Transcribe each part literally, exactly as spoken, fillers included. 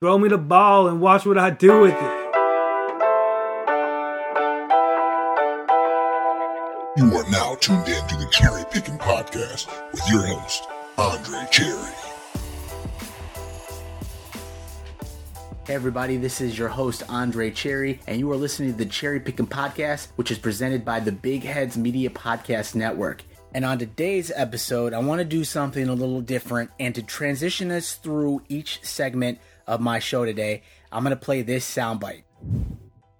Throw me the ball and watch what I do with it. You are now tuned in to the Cherry Pickin' Podcast with your host, Andre Cherry. Hey everybody, this is your host, Andre Cherry, and you are listening to the Cherry Pickin' Podcast, which is presented by the Big Heads Media Podcast Network. And on today's episode, I want to do something a little different, and to transition us through each segment of my show today, I'm going to play this soundbite.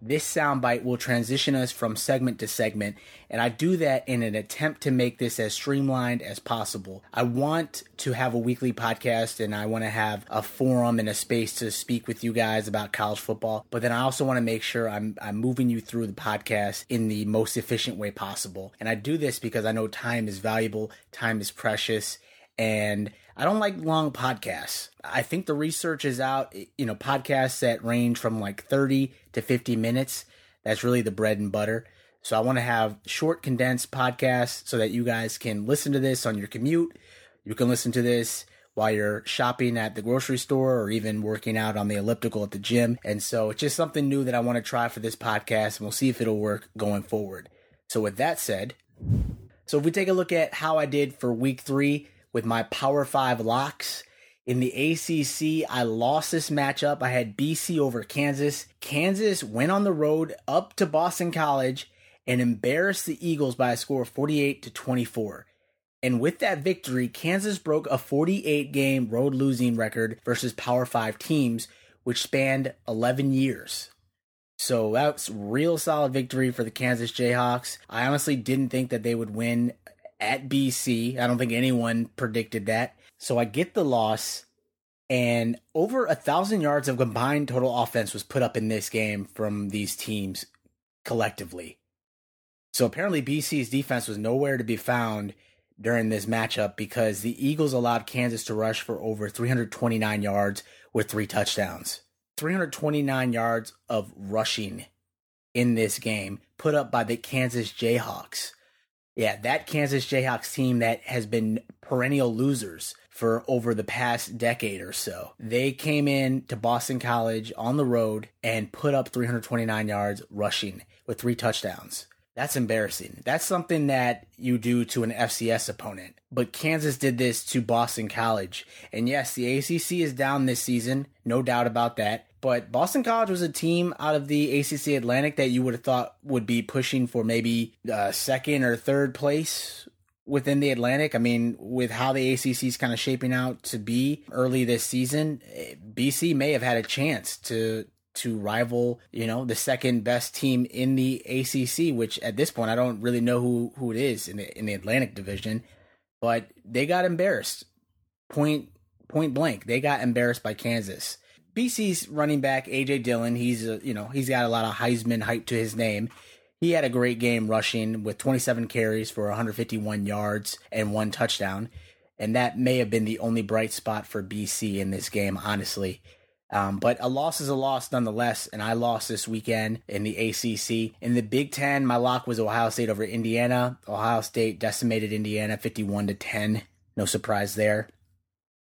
This soundbite will transition us from segment to segment, and I do that in an attempt to make this as streamlined as possible. I want to have a weekly podcast, and I want to have a forum and a space to speak with you guys about college football, but then I also want to make sure I'm, I'm moving you through the podcast in the most efficient way possible. And I do this because I know time is valuable, time is precious, and I don't like long podcasts. I think the research is out, you know, podcasts that range from like thirty to fifty minutes. That's really the bread and butter. So I want to have short, condensed podcasts so that you guys can listen to this on your commute. You can listen to this while you're shopping at the grocery store or even working out on the elliptical at the gym. And so it's just something new that I want to try for this podcast, and we'll see if it'll work going forward. So with that said, so if we take a look at how I did for week three, with my Power five locks. In the A C C, I lost this matchup. I had B C over Kansas. Kansas went on the road up to Boston College and embarrassed the Eagles by a score of forty-eight to twenty-four. And with that victory, Kansas broke a forty-eight game road losing record versus Power five teams, which spanned eleven years. So that was a real solid victory for the Kansas Jayhawks. I honestly didn't think that they would win at B C. I don't think anyone predicted that. So I get the loss, and over a thousand yards of combined total offense was put up in this game from these teams collectively. So apparently B C's defense was nowhere to be found during this matchup, because the Eagles allowed Kansas to rush for over three hundred twenty-nine yards with three touchdowns. three hundred twenty-nine yards of rushing in this game put up by the Kansas Jayhawks. Yeah, that Kansas Jayhawks team that has been perennial losers for over the past decade or so. They came in to Boston College on the road and put up three hundred twenty-nine yards rushing with three touchdowns. That's embarrassing. That's something that you do to an F C S opponent. But Kansas did this to Boston College. And yes, the A C C is down this season, no doubt about that. But Boston College was a team out of the A C C Atlantic that you would have thought would be pushing for maybe uh, second or third place within the Atlantic. I mean, with how the A C C is kind of shaping out to be early this season, B C may have had a chance to to rival, you know, the second best team in the A C C, which at this point I don't really know who, who it is in the in the Atlantic division. But they got embarrassed, point point blank. They got embarrassed by Kansas. B C's running back A J. Dillon, he's a, you know he's got a lot of Heisman hype to his name. He had a great game rushing with twenty-seven carries for one hundred fifty-one yards and one touchdown, and that may have been the only bright spot for B C in this game, honestly. Um, but a loss is a loss nonetheless, and I lost this weekend in the A C C. In the Big Ten, my lock was Ohio State over Indiana. Ohio State decimated Indiana fifty-one to ten. No surprise there.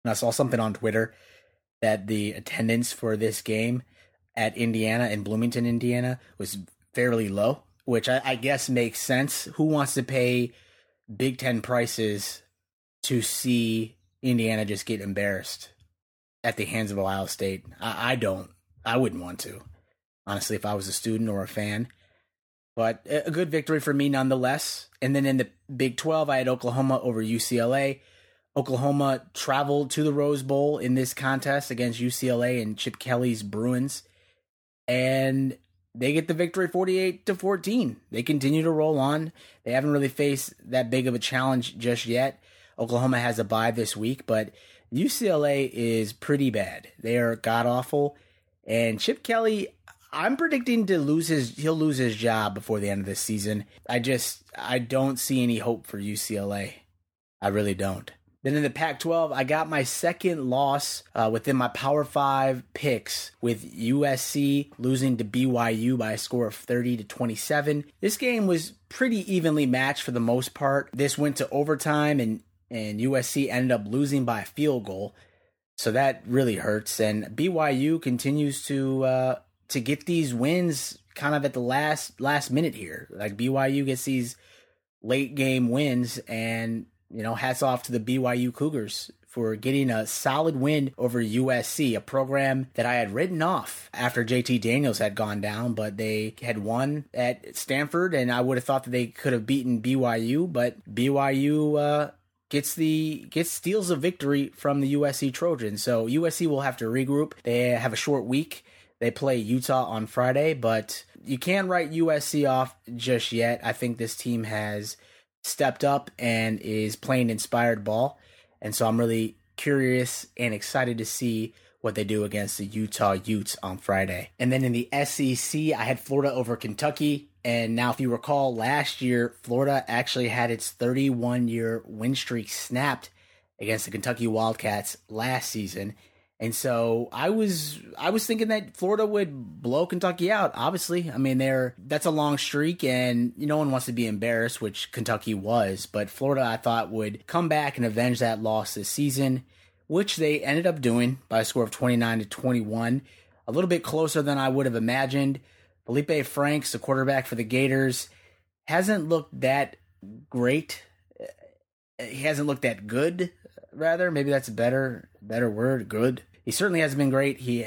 And I saw something on Twitter that the attendance for this game at Indiana and in Bloomington, Indiana was fairly low, which I, I guess makes sense. Who wants to pay Big Ten prices to see Indiana just get embarrassed at the hands of Ohio State? I, I don't. I wouldn't want to, honestly, if I was a student or a fan. But a good victory for me nonetheless. And then in the Big twelve, I had Oklahoma over U C L A. Oklahoma traveled to the Rose Bowl in this contest against U C L A and Chip Kelly's Bruins, and they get the victory forty-eight to fourteen. They continue to roll on. They haven't really faced that big of a challenge just yet. Oklahoma has a bye this week, but U C L A is pretty bad. They are god-awful, and Chip Kelly, I'm predicting to lose his, he'll lose his job before the end of this season. I just, I don't see any hope for U C L A. I really don't. Then in the Pac twelve, I got my second loss uh, within my Power five picks, with U S C losing to B Y U by a score of thirty to twenty-seven. This game was pretty evenly matched for the most part. This went to overtime, and, and U S C ended up losing by a field goal. So that really hurts. And B Y U continues to uh, to get these wins kind of at the last last minute here. Like B Y U gets these late game wins, and you know, hats off to the B Y U Cougars for getting a solid win over U S C, a program that I had written off after J T Daniels had gone down, but they had won at Stanford, and I would have thought that they could have beaten B Y U, but B Y U uh, gets the gets steals a victory from the U S C Trojans. So U S C will have to regroup. They have a short week. They play Utah on Friday, but you can't write U S C off just yet. I think this team has stepped up and is playing inspired ball. And so I'm really curious and excited to see what they do against the Utah Utes on Friday. And then in the S E C, I had Florida over Kentucky. And now if you recall, last year, Florida actually had its thirty-one-year win streak snapped against the Kentucky Wildcats last season. And so I was I was thinking that Florida would blow Kentucky out, obviously. I mean, they're that's a long streak, and no one wants to be embarrassed, which Kentucky was. But Florida, I thought, would come back and avenge that loss this season, which they ended up doing by a score of twenty-nine to twenty-one, a little bit closer than I would have imagined. Felipe Franks, the quarterback for the Gators, hasn't looked that great. He hasn't looked that good, rather. Maybe that's a better, better word, good. He certainly hasn't been great. He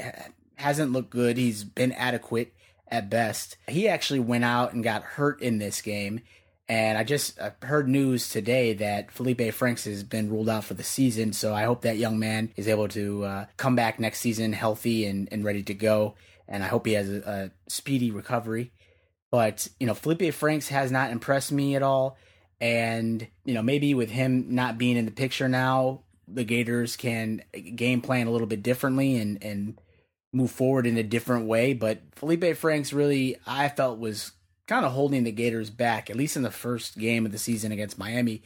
hasn't looked good. He's been adequate at best. He actually went out and got hurt in this game. And I just heard news today that Felipe Franks has been ruled out for the season. So I hope that young man is able to uh, come back next season healthy and, and ready to go. And I hope he has a, a speedy recovery. But, you know, Felipe Franks has not impressed me at all. And, you know, maybe with him not being in the picture now, the Gators can game plan a little bit differently and, and move forward in a different way. But Felipe Franks really, I felt, was kind of holding the Gators back, at least in the first game of the season against Miami.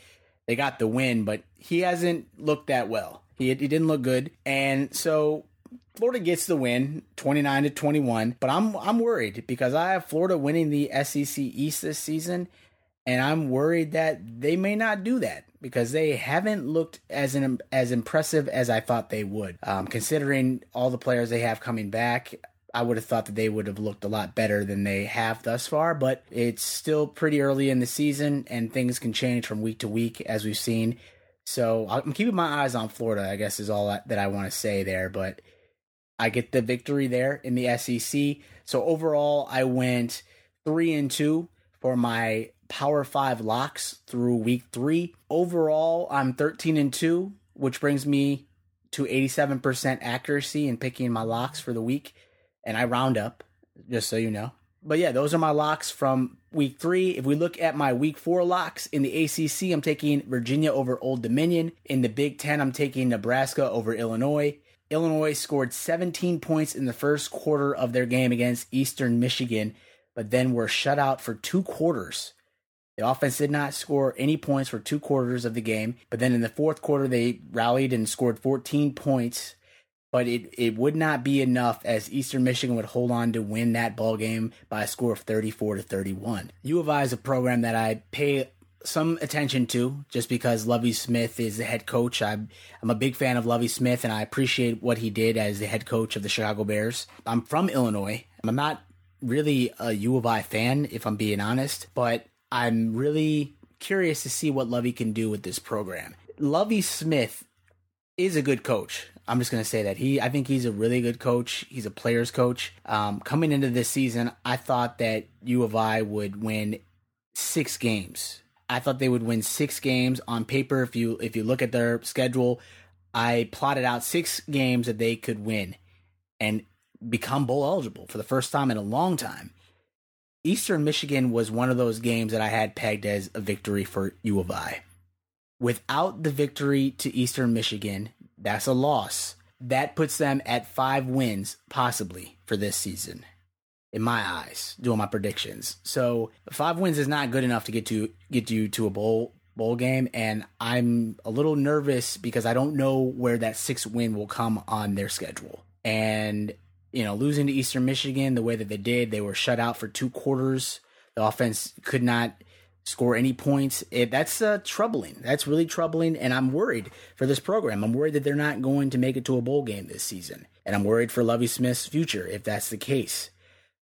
They got the win, but he hasn't looked that well. He, he didn't look good. And so Florida gets the win, twenty-nine to twenty-one. But I'm I'm worried because I have Florida winning the S E C East this season. And I'm worried that they may not do that because they haven't looked as an, as impressive as I thought they would. Um, considering all the players they have coming back, I would have thought that they would have looked a lot better than they have thus far. But it's still pretty early in the season, and things can change from week to week, as we've seen. So I'm keeping my eyes on Florida, I guess, is all that I want to say there. But I get the victory there in the S E C. So overall, I went three and two for my Power Five locks through week three. Overall, I'm thirteen and two, which brings me to eighty-seven percent accuracy in picking my locks for the week. And I round up, just so you know. But yeah, those are my locks from week three. If we look at my week four locks in the A C C, I'm taking Virginia over Old Dominion. In the Big Ten, I'm taking Nebraska over Illinois. Illinois scored seventeen points in the first quarter of their game against Eastern Michigan, but then were shut out for two quarters. The offense did not score any points for two quarters of the game, but then in the fourth quarter, they rallied and scored fourteen points, but it, it would not be enough as Eastern Michigan would hold on to win that ball game by a score of thirty-four to thirty-one. U of I is a program that I pay some attention to just because Lovie Smith is the head coach. I'm, I'm a big fan of Lovie Smith, and I appreciate what he did as the head coach of the Chicago Bears. I'm from Illinois. I'm not really a U of I fan, if I'm being honest, but I'm really curious to see what Lovie can do with this program. Lovie Smith is a good coach. I'm just going to say that. He, I think he's a really good coach. He's a player's coach. Um, coming into this season, I thought that U of I would win six games. I thought they would win six games on paper. If you if you look at their schedule, I plotted out six games that they could win and become bowl eligible for the first time in a long time. Eastern Michigan was one of those games that I had pegged as a victory for U of I. Without the victory to Eastern Michigan, that's a loss. That puts them at five wins, possibly, for this season, in my eyes, doing my predictions. So five wins is not good enough to get to get you to a bowl bowl game, and I'm a little nervous because I don't know where that sixth win will come on their schedule. And you know, losing to Eastern Michigan the way that they did, they were shut out for two quarters. The offense could not score any points. It, that's uh, troubling. That's really troubling, and I'm worried for this program. I'm worried that they're not going to make it to a bowl game this season, and I'm worried for Lovie Smith's future if that's the case.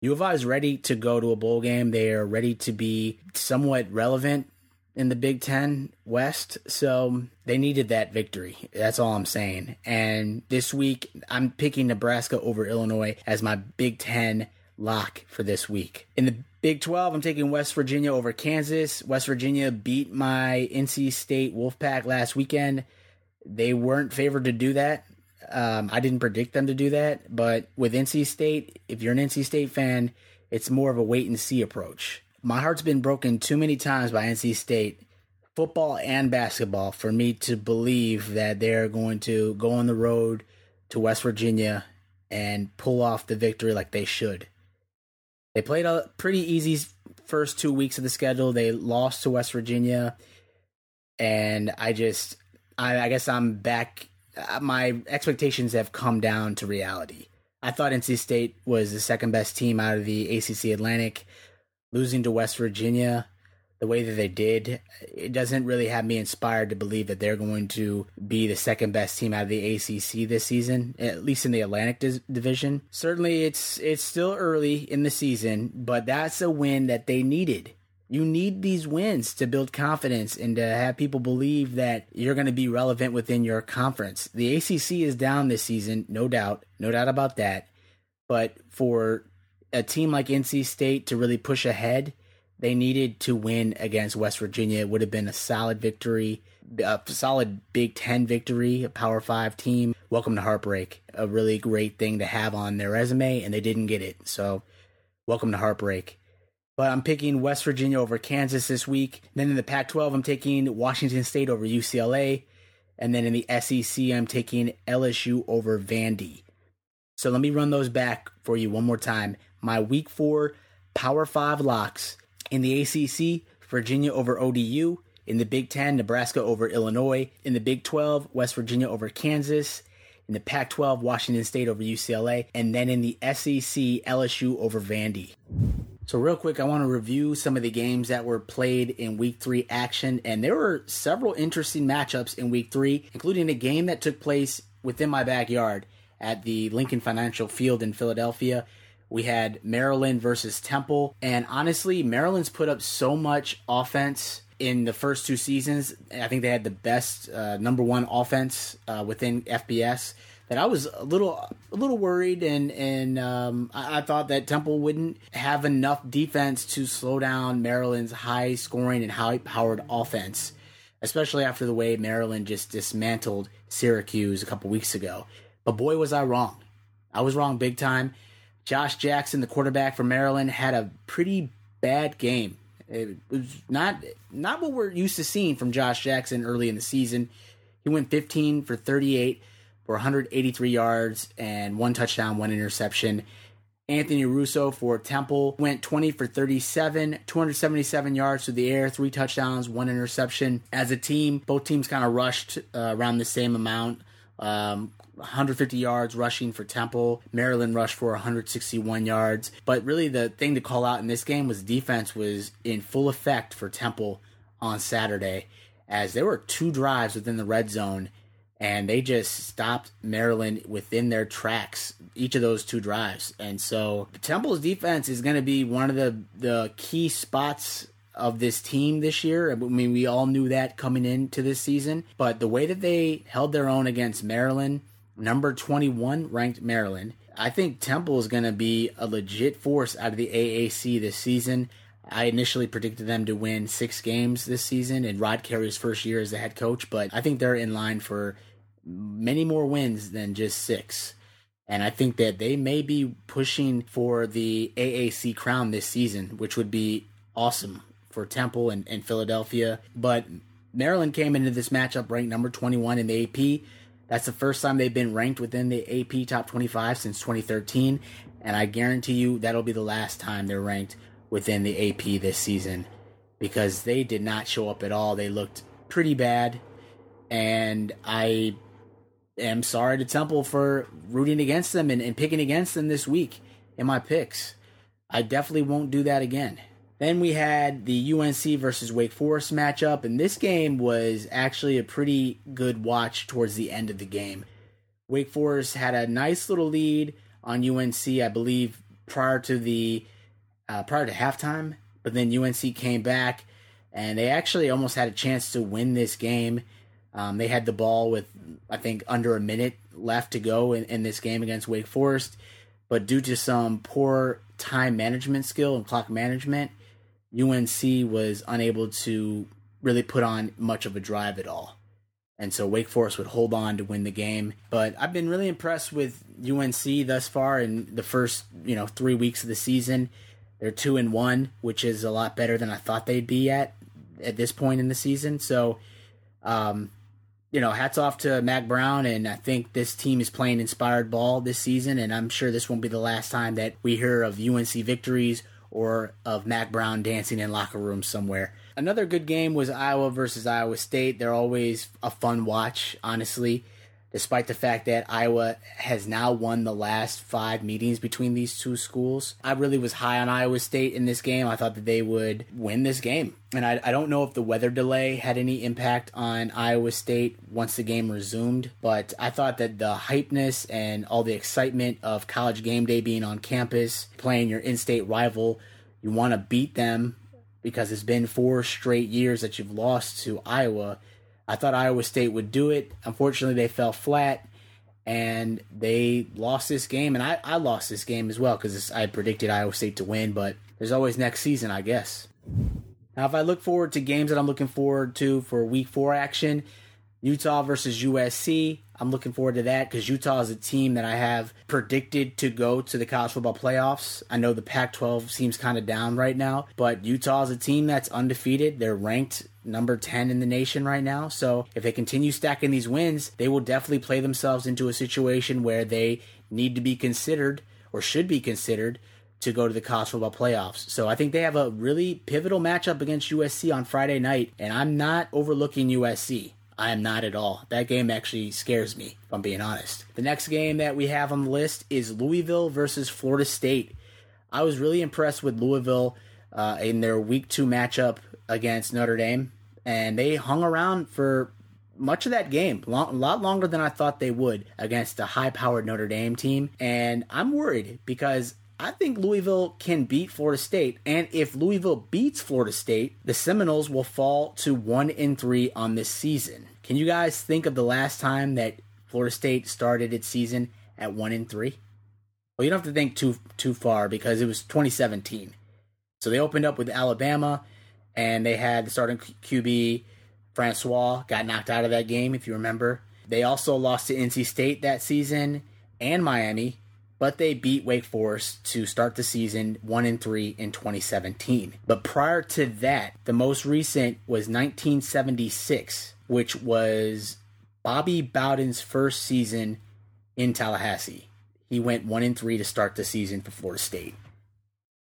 U of I is ready to go to a bowl game. They are ready to be somewhat relevant in the Big Ten West, so they needed that victory. That's all I'm saying. And this week, I'm picking Nebraska over Illinois as my Big Ten lock for this week. In the Big twelve, I'm taking West Virginia over Kansas. West Virginia beat my N C State Wolfpack last weekend. They weren't favored to do that. Um, I didn't predict them to do that, but with N C State, if you're an N C State fan, it's more of a wait-and-see approach. My heart's been broken too many times by N C State, football and basketball, for me to believe that they're going to go on the road to West Virginia and pull off the victory like they should. They played a pretty easy first two weeks of the schedule. They lost to West Virginia, and I just, I, I guess I'm back... my expectations have come down to reality. I thought N C State was the second best team out of the A C C Atlantic. Losing to West Virginia the way that they did, it doesn't really have me inspired to believe that they're going to be the second best team out of the A C C this season, at least in the Atlantic dis- division. Certainly it's it's still early in the season, but that's a win that they needed. You need these wins to build confidence and to have people believe that you're going to be relevant within your conference. The A C C is down this season, no doubt. No doubt about that. But for a team like N C State to really push ahead, they needed to win against West Virginia. It would have been a solid victory, a solid Big Ten victory, a Power five team. Welcome to heartbreak. A really great thing to have on their resume, and they didn't get it. So welcome to heartbreak. But I'm picking West Virginia over Kansas this week. Then in the Pac twelve, I'm taking Washington State over U C L A. And then in the S E C, I'm taking L S U over Vandy. So let me run those back for you one more time. My week four Power five locks: in the A C C, Virginia over O D U. In the Big Ten, Nebraska over Illinois. In the Big twelve, West Virginia over Kansas. In the Pac twelve, Washington State over U C L A. And then in the S E C, L S U over Vandy. So real quick, I want to review some of the games that were played in Week three action, and there were several interesting matchups in Week three, including a game that took place within my backyard at the Lincoln Financial Field in Philadelphia. We had Maryland versus Temple, and honestly, Maryland's put up so much offense in the first two seasons. I think they had the best uh, number one offense uh, within F B S. That I was a little a little worried, and, and um, I, I thought that Temple wouldn't have enough defense to slow down Maryland's high-scoring and high-powered offense, especially after the way Maryland just dismantled Syracuse a couple weeks ago. But boy, was I wrong. I was wrong big time. Josh Jackson, the quarterback for Maryland, had a pretty bad game. It was not, not what we're used to seeing from Josh Jackson early in the season. He went fifteen for thirty-eight, for one hundred eighty-three yards and one touchdown, one interception. Anthony Russo for Temple went twenty for thirty-seven, two hundred sevenventy-seven yards through the air, three touchdowns, one interception. As a team, both teams kind of rushed uh, around the same amount. Um, one hundred fifty yards rushing for Temple. Maryland rushed for one hundred sixty-one yards. But really the thing to call out in this game was defense was in full effect for Temple on Saturday, as there were two drives within the red zone, and they just stopped Maryland within their tracks, each of those two drives. And so Temple's defense is going to be one of the, the key spots of this team this year. I mean, we all knew that coming into this season. But the way that they held their own against Maryland, number twenty-one ranked Maryland, I think Temple is going to be a legit force out of the A A C this season. I initially predicted them to win six games this season in Rod Carey's first year as the head coach, but I think they're in line for many more wins than just six. And I think that they may be pushing for the A A C crown this season, which would be awesome for Temple and, and Philadelphia. But Maryland came into this matchup ranked number twenty-one in the A P. That's the first time they've been ranked within the A P top twenty-five since twenty thirteen, and I guarantee you that'll be the last time they're ranked within the A P this season, because they did not show up at all. They looked pretty bad, and I am sorry to Temple for rooting against them and, and picking against them this week in my picks. I definitely won't do that again. Then we had the U N C versus Wake Forest matchup, and this game was actually a pretty good watch towards the end of the game. Wake Forest had a nice little lead on U N C, I believe, prior to the uh, prior to halftime, but then U N C came back, and they actually almost had a chance to win this game. Um, they had the ball with, I think, under a minute left to go in, in this game against Wake Forest, but due to some poor time management skill and clock management, U N C was unable to really put on much of a drive at all. And so Wake Forest would hold on to win the game. But I've been really impressed with U N C thus far in the first, you know, three weeks of the season. They're two and one, which is a lot better than I thought they'd be at at this point in the season. So, um, you know, hats off to Mac Brown, and I think this team is playing inspired ball this season, and I'm sure this won't be the last time that we hear of U N C victories or of Mac Brown dancing in locker rooms somewhere. Another good game was Iowa versus Iowa State. They're always a fun watch, honestly, despite the fact that Iowa has now won the last five meetings between these two schools. I really was high on Iowa State in this game. I thought that they would win this game. And I, I don't know if the weather delay had any impact on Iowa State once the game resumed, but I thought that the hypeness and all the excitement of college game day, being on campus, playing your in-state rival, you want to beat them, because it's been four straight years that you've lost to Iowa. I thought Iowa State would do it. Unfortunately, they fell flat, and they lost this game. And I, I lost this game as well, because I predicted Iowa State to win, but there's always next season, I guess. Now, if I look forward to games that I'm looking forward to for week four action, Utah versus U S C, I'm looking forward to that, because Utah is a team that I have predicted to go to the college football playoffs. I know the Pac twelve seems kind of down right now, but Utah is a team that's undefeated. They're ranked number ten in the nation right now. So if they continue stacking these wins, they will definitely play themselves into a situation where they need to be considered, or should be considered, to go to the college football playoffs. So I think they have a really pivotal matchup against U S C on Friday night, and I'm not overlooking U S C. I am not at all. That game actually scares me, if I'm being honest. The next game that we have on the list is Louisville versus Florida State. I was really impressed with Louisville uh, in their week two matchup against Notre Dame, and they hung around for much of that game, a lot longer than I thought they would against a high-powered Notre Dame team. And I'm worried, because I think Louisville can beat Florida State, and if Louisville beats Florida State, the Seminoles will fall to one and three on this season. Can you guys think of the last time that Florida State started its season at one and three? Well, you don't have to think too too far, because it was twenty seventeen. So they opened up with Alabama, and they had the starting Q B Francois got knocked out of that game, if you remember. They also lost to N C State that season and Miami, but they beat Wake Forest to start the season one and three in twenty seventeen. But prior to that, the most recent was nineteen seventy-six, which was Bobby Bowden's first season in Tallahassee. He went one and three to start the season for Florida State.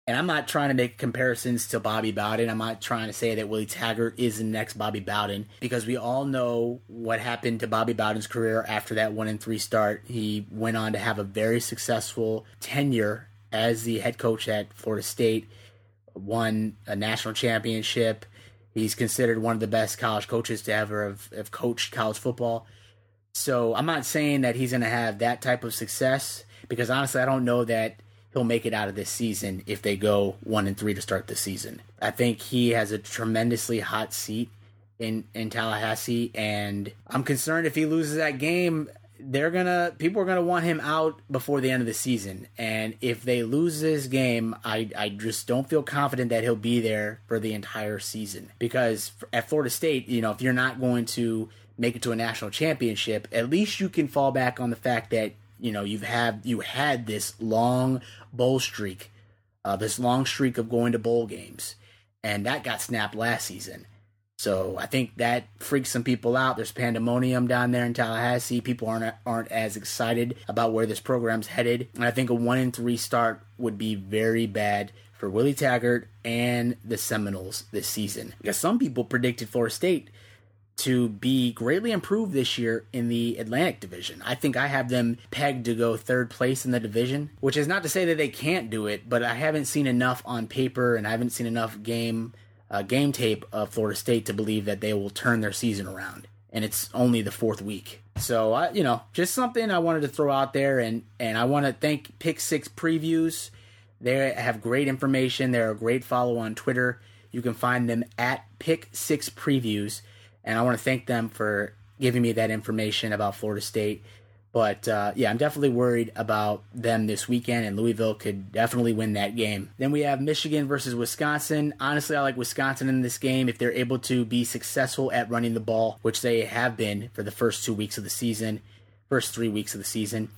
And I'm not trying to make comparisons to Bobby Bowden. I'm not trying to say that Willie Taggart is the next Bobby Bowden, because we all know what happened to Bobby Bowden's career after that one and three start. He went on to have a very successful tenure as the head coach at Florida State, won a national championship. He's considered one of the best college coaches to ever have, have coached college football. So I'm not saying that he's going to have that type of success, because honestly, I don't know that he'll make it out of this season if they go one and three to start the season. I think he has a tremendously hot seat in, in Tallahassee, and I'm concerned if he loses that game, they're gonna people are gonna want him out before the end of the season. And if they lose this game, I, I just don't feel confident that he'll be there for the entire season. Because at Florida State, you know, if you're not going to make it to a national championship, at least you can fall back on the fact that, you know, you've had you had this long bowl streak, uh, this long streak of going to bowl games, and that got snapped last season. So I think that freaks some people out. There's pandemonium down there in Tallahassee. People aren't aren't as excited about where this program's headed, and I think a one and three start would be very bad for Willie Taggart and the Seminoles this season. Because some people predicted Florida State to be greatly improved this year in the Atlantic Division. I think I have them pegged to go third place in the division, which is not to say that they can't do it, but I haven't seen enough on paper and I haven't seen enough game uh, game tape of Florida State to believe that they will turn their season around. And it's only the fourth week. So, I, you know, just something I wanted to throw out there, and, and I want to thank Pick Six Previews. They have great information. They're a great follow on Twitter. You can find them at Pick Six Previews. And I want to thank them for giving me that information about Florida State. But, uh, yeah, I'm definitely worried about them this weekend, and Louisville could definitely win that game. Then we have Michigan versus Wisconsin. Honestly, I like Wisconsin in this game if they're able to be successful at running the ball, which they have been for the first two weeks of the season, first three weeks of the season.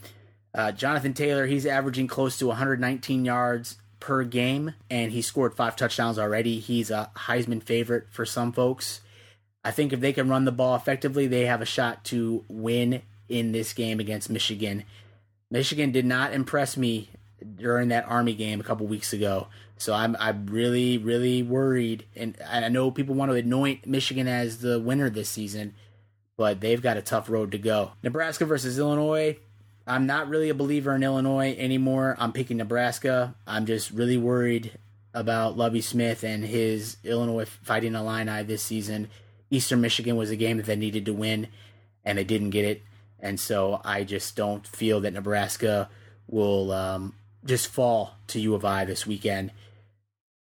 Uh, Jonathan Taylor, he's averaging close to one hundred nineteen yards per game, and he scored five touchdowns already. He's a Heisman favorite for some folks. I think if they can run the ball effectively, they have a shot to win in this game against Michigan. Michigan did not impress me during that Army game a couple weeks ago, so I'm I'm really, really worried. And I know people want to anoint Michigan as the winner this season, but they've got a tough road to go. Nebraska versus Illinois. I'm not really a believer in Illinois anymore. I'm picking Nebraska. I'm just really worried about Lovie Smith and his Illinois Fighting Illini this season. Eastern Michigan was a game that they needed to win, and they didn't get it. And so I just don't feel that Nebraska will um, just fall to U of I this weekend.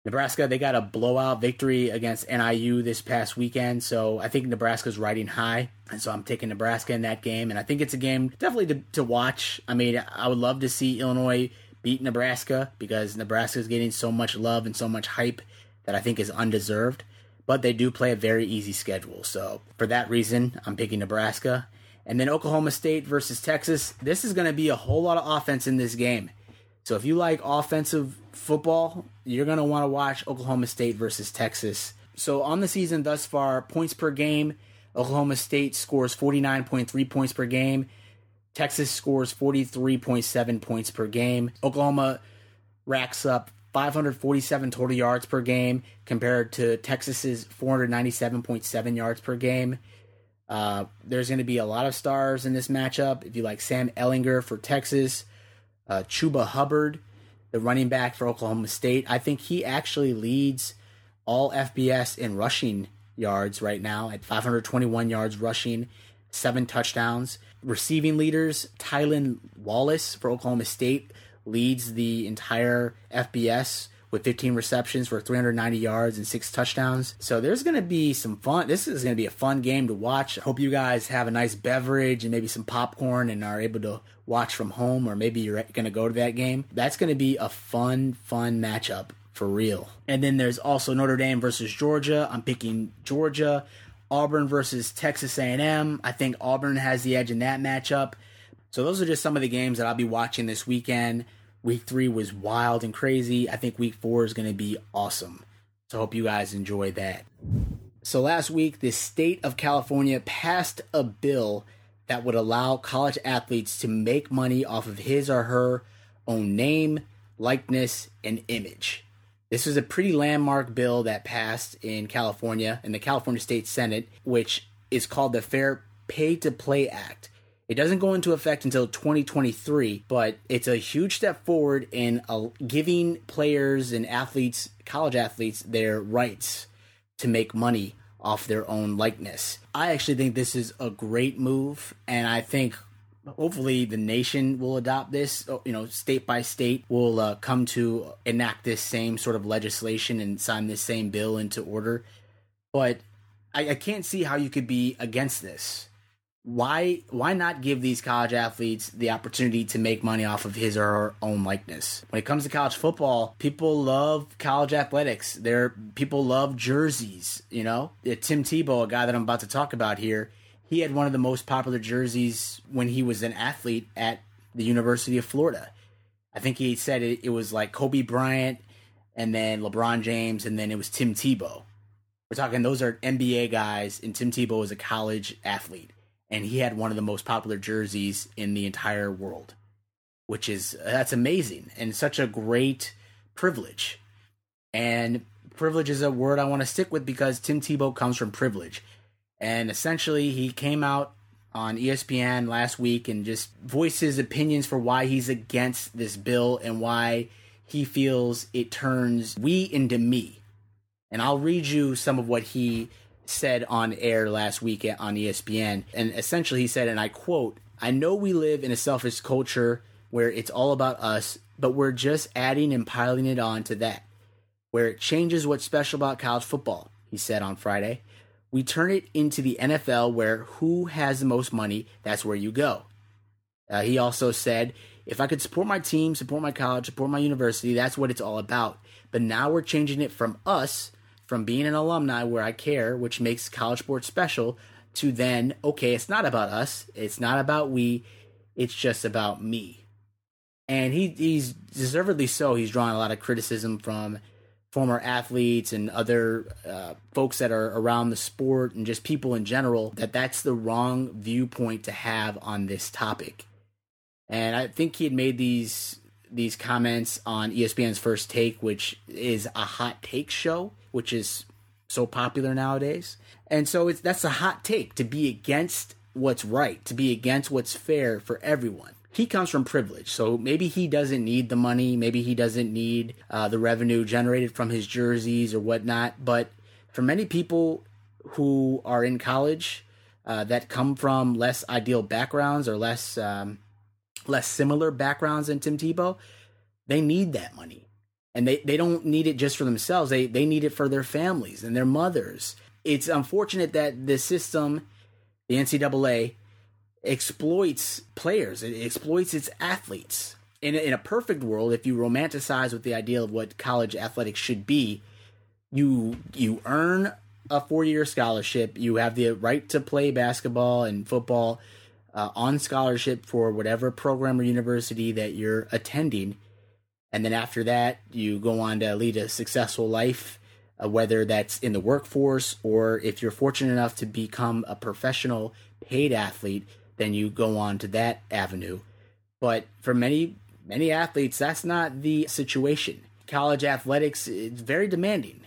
Nebraska, they got a blowout victory against N I U this past weekend, so I think Nebraska's riding high, and so I'm taking Nebraska in that game, and I think it's a game definitely to, to watch. I mean, I would love to see Illinois beat Nebraska because Nebraska's getting so much love and so much hype that I think is undeserved. But they do play a very easy schedule. So for that reason, I'm picking Nebraska. And then Oklahoma State versus Texas. This is going to be a whole lot of offense in this game. So if you like offensive football, you're going to want to watch Oklahoma State versus Texas. So on the season thus far, points per game, Oklahoma State scores forty-nine point three points per game. Texas scores forty-three point seven points per game. Oklahoma racks up five hundred forty-seven total yards per game compared to Texas's four hundred ninety-seven point seven yards per game. Uh, there's going to be a lot of stars in this matchup. If you like Sam Ellinger for Texas, uh, Chuba Hubbard, the running back for Oklahoma State, I think he actually leads all F B S in rushing yards right now at five hundred twenty-one yards rushing, seven touchdowns. Receiving leaders, Tylan Wallace for Oklahoma State leads the entire F B S with fifteen receptions for three hundred ninety yards and six touchdowns. So there's going to be some fun. This is going to be a fun game to watch. I hope you guys have a nice beverage and maybe some popcorn and are able to watch from home, or maybe you're going to go to that game. That's going to be a fun, fun matchup for real. And then there's also Notre Dame versus Georgia. I'm picking Georgia. Auburn versus Texas A and M. I think Auburn has the edge in that matchup. So those are just some of the games that I'll be watching this weekend. Week three was wild and crazy. I think week four is going to be awesome. So I hope you guys enjoy that. So last week, the state of California passed a bill that would allow college athletes to make money off of his or her own name, likeness, and image. This was a pretty landmark bill that passed in California, in the California State Senate, which is called the Fair Pay-to-Play Act. It doesn't go into effect until twenty twenty-three, but it's a huge step forward in giving players and athletes, college athletes, their rights to make money off their own likeness. I actually think this is a great move, and I think hopefully the nation will adopt this. You know, state by state will uh, come to enact this same sort of legislation and sign this same bill into order. But I, I can't see how you could be against this. Why why not give these college athletes the opportunity to make money off of his or her own likeness? When it comes to college football, people love college athletics. They're, people love jerseys, you know? Tim Tebow, a guy that I'm about to talk about here, he had one of the most popular jerseys when he was an athlete at the University of Florida. I think he said it, it was like Kobe Bryant and then LeBron James and then it was Tim Tebow. We're talking those are N B A guys, and Tim Tebow is a college athlete. And he had one of the most popular jerseys in the entire world, which is, that's amazing and such a great privilege. And privilege is a word I want to stick with because Tim Tebow comes from privilege. And essentially, he came out on E S P N last week and just voiced his opinions for why he's against this bill and why he feels it turns we into me. And I'll read you some of what he said on air last week on E S P N. And essentially he said, and I quote, "I know we live in a selfish culture where it's all about us, but we're just adding and piling it on to that, where it changes what's special about college football," he said on Friday. "We turn it into the N F L where who has the most money, that's where you go." Uh, he also said, "If I could support my team, support my college, support my university, that's what it's all about. But now we're changing it from us, from being an alumni where I care, which makes college sports special, to then, okay, it's not about us, it's not about we, it's just about me." And he, he's deservedly so. He's drawing a lot of criticism from former athletes and other uh, folks that are around the sport and just people in general, that that's the wrong viewpoint to have on this topic. And I think he had made these these comments on E S P N's First Take, which is a hot take show, which is so popular nowadays. And so it's that's a hot take, to be against what's right, to be against what's fair for everyone. He comes from privilege, so maybe he doesn't need the money. Maybe he doesn't need uh, the revenue generated from his jerseys or whatnot. But for many people who are in college uh, that come from less ideal backgrounds or less um, less similar backgrounds than Tim Tebow, they need that money. And they, they don't need it just for themselves. They, they need it for their families and their mothers. It's unfortunate that the system, the N C double A, exploits players. It exploits its athletes. In a, in a perfect world, if you romanticize with the idea of what college athletics should be, you you earn a four-year scholarship. You have the right to play basketball and football uh, on scholarship for whatever program or university that you're attending. And then after that, you go on to lead a successful life, uh, whether that's in the workforce or if you're fortunate enough to become a professional paid athlete, then you go on to that avenue. But for many, many athletes, that's not the situation. College athletics is very demanding,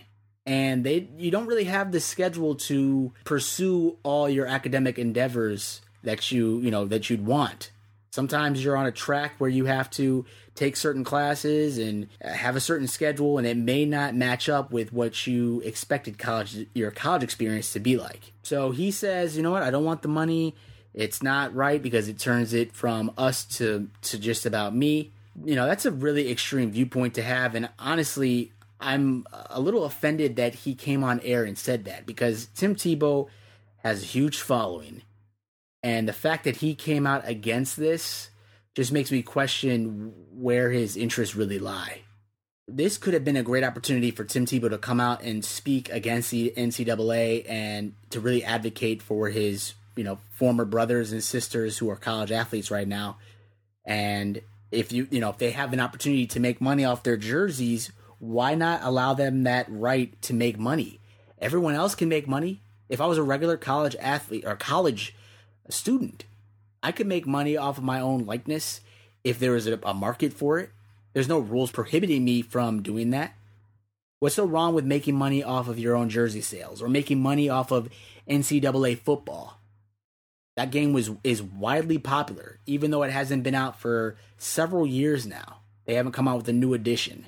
and they you don't really have the schedule to pursue all your academic endeavors that you, you know, that you'd want. Sometimes you're on a track where you have to take certain classes and have a certain schedule, and it may not match up with what you expected college, your college experience to be like. So he says, you know what, I don't want the money. It's not right because it turns it from us to, to just about me. You know, that's a really extreme viewpoint to have. And honestly, I'm a little offended that he came on air and said that, because Tim Tebow has a huge following. And the fact that he came out against this just makes me question where his interests really lie. This could have been a great opportunity for Tim Tebow to come out and speak against the N C double A and to really advocate for his, you know, former brothers and sisters who are college athletes right now. And if you, you know, if they have an opportunity to make money off their jerseys, why not allow them that right to make money? Everyone else can make money. If I was a regular college athlete or college student, I could make money off of my own likeness if there was a, a market for it. There's no rules prohibiting me from doing that. What's so wrong with making money off of your own jersey sales or making money off of N C double A football? That game was is widely popular, even though it hasn't been out for several years now. They haven't come out with a new edition.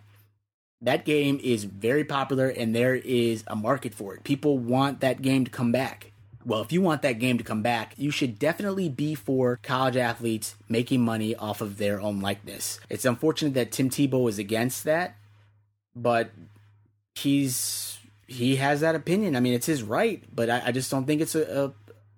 That game is very popular, and there is a market for it. People want that game to come back. Well, if you want that game to come back, you should definitely be for college athletes making money off of their own likeness. It's unfortunate that Tim Tebow is against that, but he's he has that opinion. I mean, it's his right, but I, I just don't think it's a... a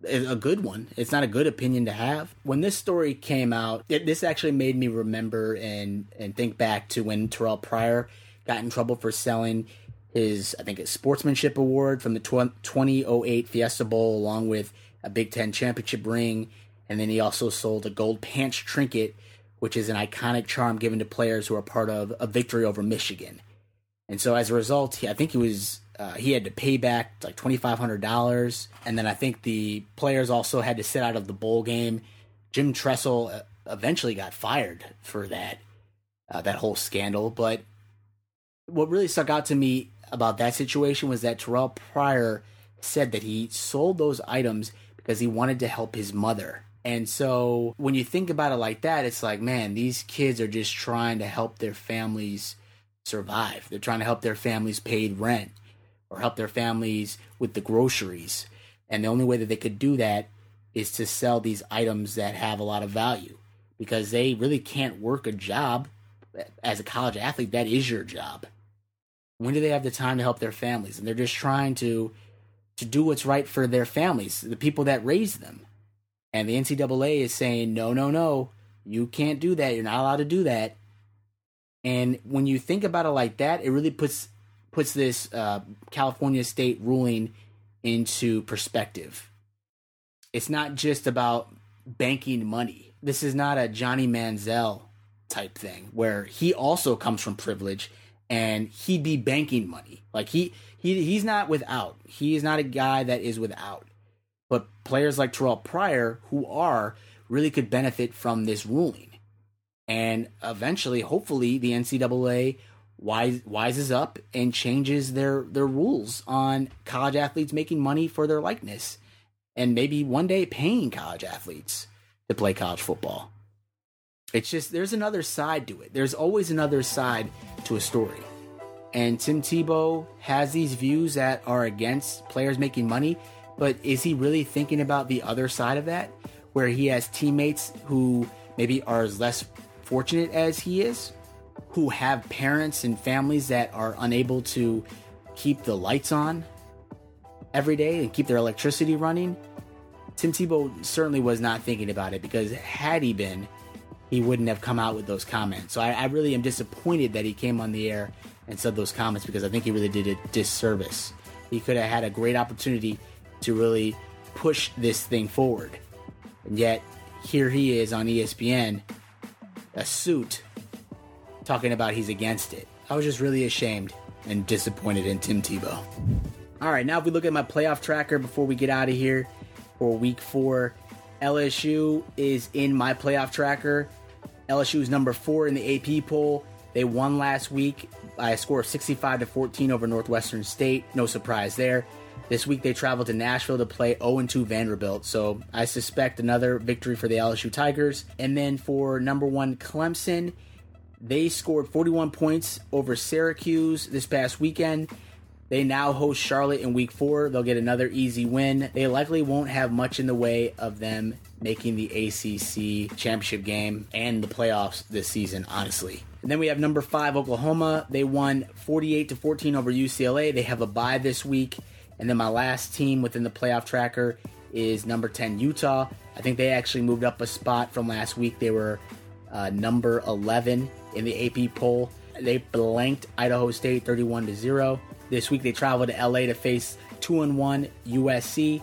a good one. It's not a good opinion to have. When this story came out, it, this actually made me remember and, and think back to when Terrell Pryor got in trouble for selling his, I think, his sportsmanship award from the twenty oh eight Fiesta Bowl, along with a Big Ten championship ring. And then he also sold a gold pants trinket, which is an iconic charm given to players who are part of a victory over Michigan. And so as a result, he, I think he was... Uh, he had to pay back like two thousand five hundred dollars, and then I think the players also had to sit out of the bowl game. Jim Tressel uh, eventually got fired for that, uh, that whole scandal. But what really stuck out to me about that situation was that Terrell Pryor said that he sold those items because he wanted to help his mother. And so when you think about it like that, it's like, man, these kids are just trying to help their families survive. They're trying to help their families pay rent or help their families with the groceries. And the only way that they could do that is to sell these items that have a lot of value, because they really can't work a job. As a college athlete, that is your job. When do they have the time to help their families? And they're just trying to to do what's right for their families, the people that raised them. And the N C double A is saying, no, no, no, you can't do that. You're not allowed to do that. And when you think about it like that, it really puts puts this uh, California state ruling into perspective. It's not just about banking money. This is not a Johnny Manziel type thing where he also comes from privilege and he'd be banking money. Like he, he he's not without. He is not a guy that is without. But players like Terrell Pryor, who are, really could benefit from this ruling. And eventually, hopefully, the N C double A wise, wises up and changes their, their rules on college athletes making money for their likeness, and maybe one day paying college athletes to play college football. It's just, there's another side to it. There's always another side to a story. And Tim Tebow has these views that are against players making money, but is he really thinking about the other side of that, where he has teammates who maybe are as less fortunate as he is, who have parents and families that are unable to keep the lights on every day and keep their electricity running? Tim Tebow certainly was not thinking about it, because had he been, he wouldn't have come out with those comments. So I, I really am disappointed that he came on the air and said those comments, because I think he really did a disservice. He could have had a great opportunity to really push this thing forward. And yet, here he is on E S P N, a suit, talking about he's against it. I was just really ashamed and disappointed in Tim Tebow. All right, now if we look at my playoff tracker before we get out of here for week four, L S U is in my playoff tracker. L S U is number four in the A P poll. They won last week by a score of sixty-five to fourteen over Northwestern State. No surprise there. This week they traveled to Nashville to play oh and two Vanderbilt. So I suspect another victory for the L S U Tigers. And then for number one Clemson, they scored forty-one points over Syracuse this past weekend. They now host Charlotte in week four. They'll get another easy win. They likely won't have much in the way of them making the A C C championship game and the playoffs this season, honestly. And then we have number five, Oklahoma. They won forty-eight to fourteen over U C L A. They have a bye this week. And then my last team within the playoff tracker is number ten, Utah. I think they actually moved up a spot from last week. They were uh, number eleven in the A P poll. They blanked Idaho State thirty-one to zero. This week they travel to L A to face two and one U S C,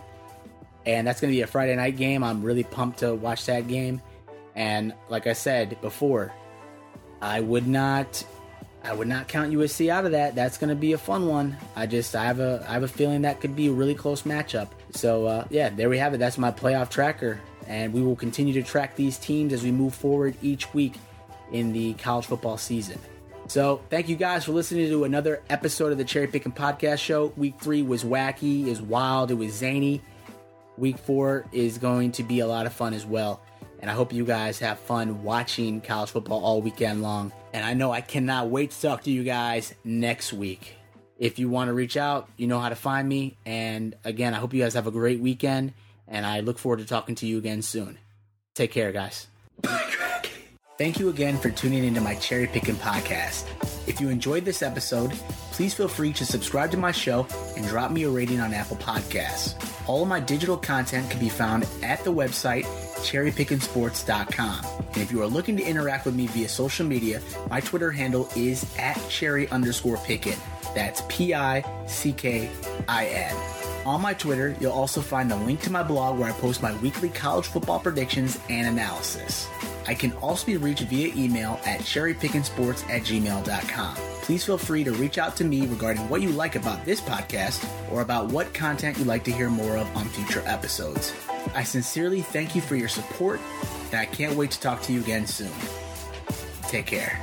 and that's going to be a Friday night game. I'm really pumped to watch that game. And like I said before, I would not I would not count U S C out of that. That's going to be a fun one. I just I have a I have a feeling that could be a really close matchup. So uh, yeah, there we have it. That's my playoff tracker, and we will continue to track these teams as we move forward each week in the college football season. So thank you guys for listening to another episode of the Cherry Pickin' Podcast Show. Week three was wacky, it was wild, it was zany. Week four is going to be a lot of fun as well. And I hope you guys have fun watching college football all weekend long. And I know I cannot wait to talk to you guys next week. If you want to reach out, you know how to find me. And again, I hope you guys have a great weekend. And I look forward to talking to you again soon. Take care, guys. Thank you again for tuning into my Cherry Pickin' Podcast. If you enjoyed this episode, please feel free to subscribe to my show and drop me a rating on Apple Podcasts. All of my digital content can be found at the website cherry pickin sports dot com. And if you are looking to interact with me via social media, my Twitter handle is at cherry underscore pickin. That's P I C K I N. On my Twitter, you'll also find a link to my blog where I post my weekly college football predictions and analysis. I can also be reached via email at cherrypickinsports at gmail dot com. Please feel free to reach out to me regarding what you like about this podcast or about what content you'd like to hear more of on future episodes. I sincerely thank you for your support, and I can't wait to talk to you again soon. Take care.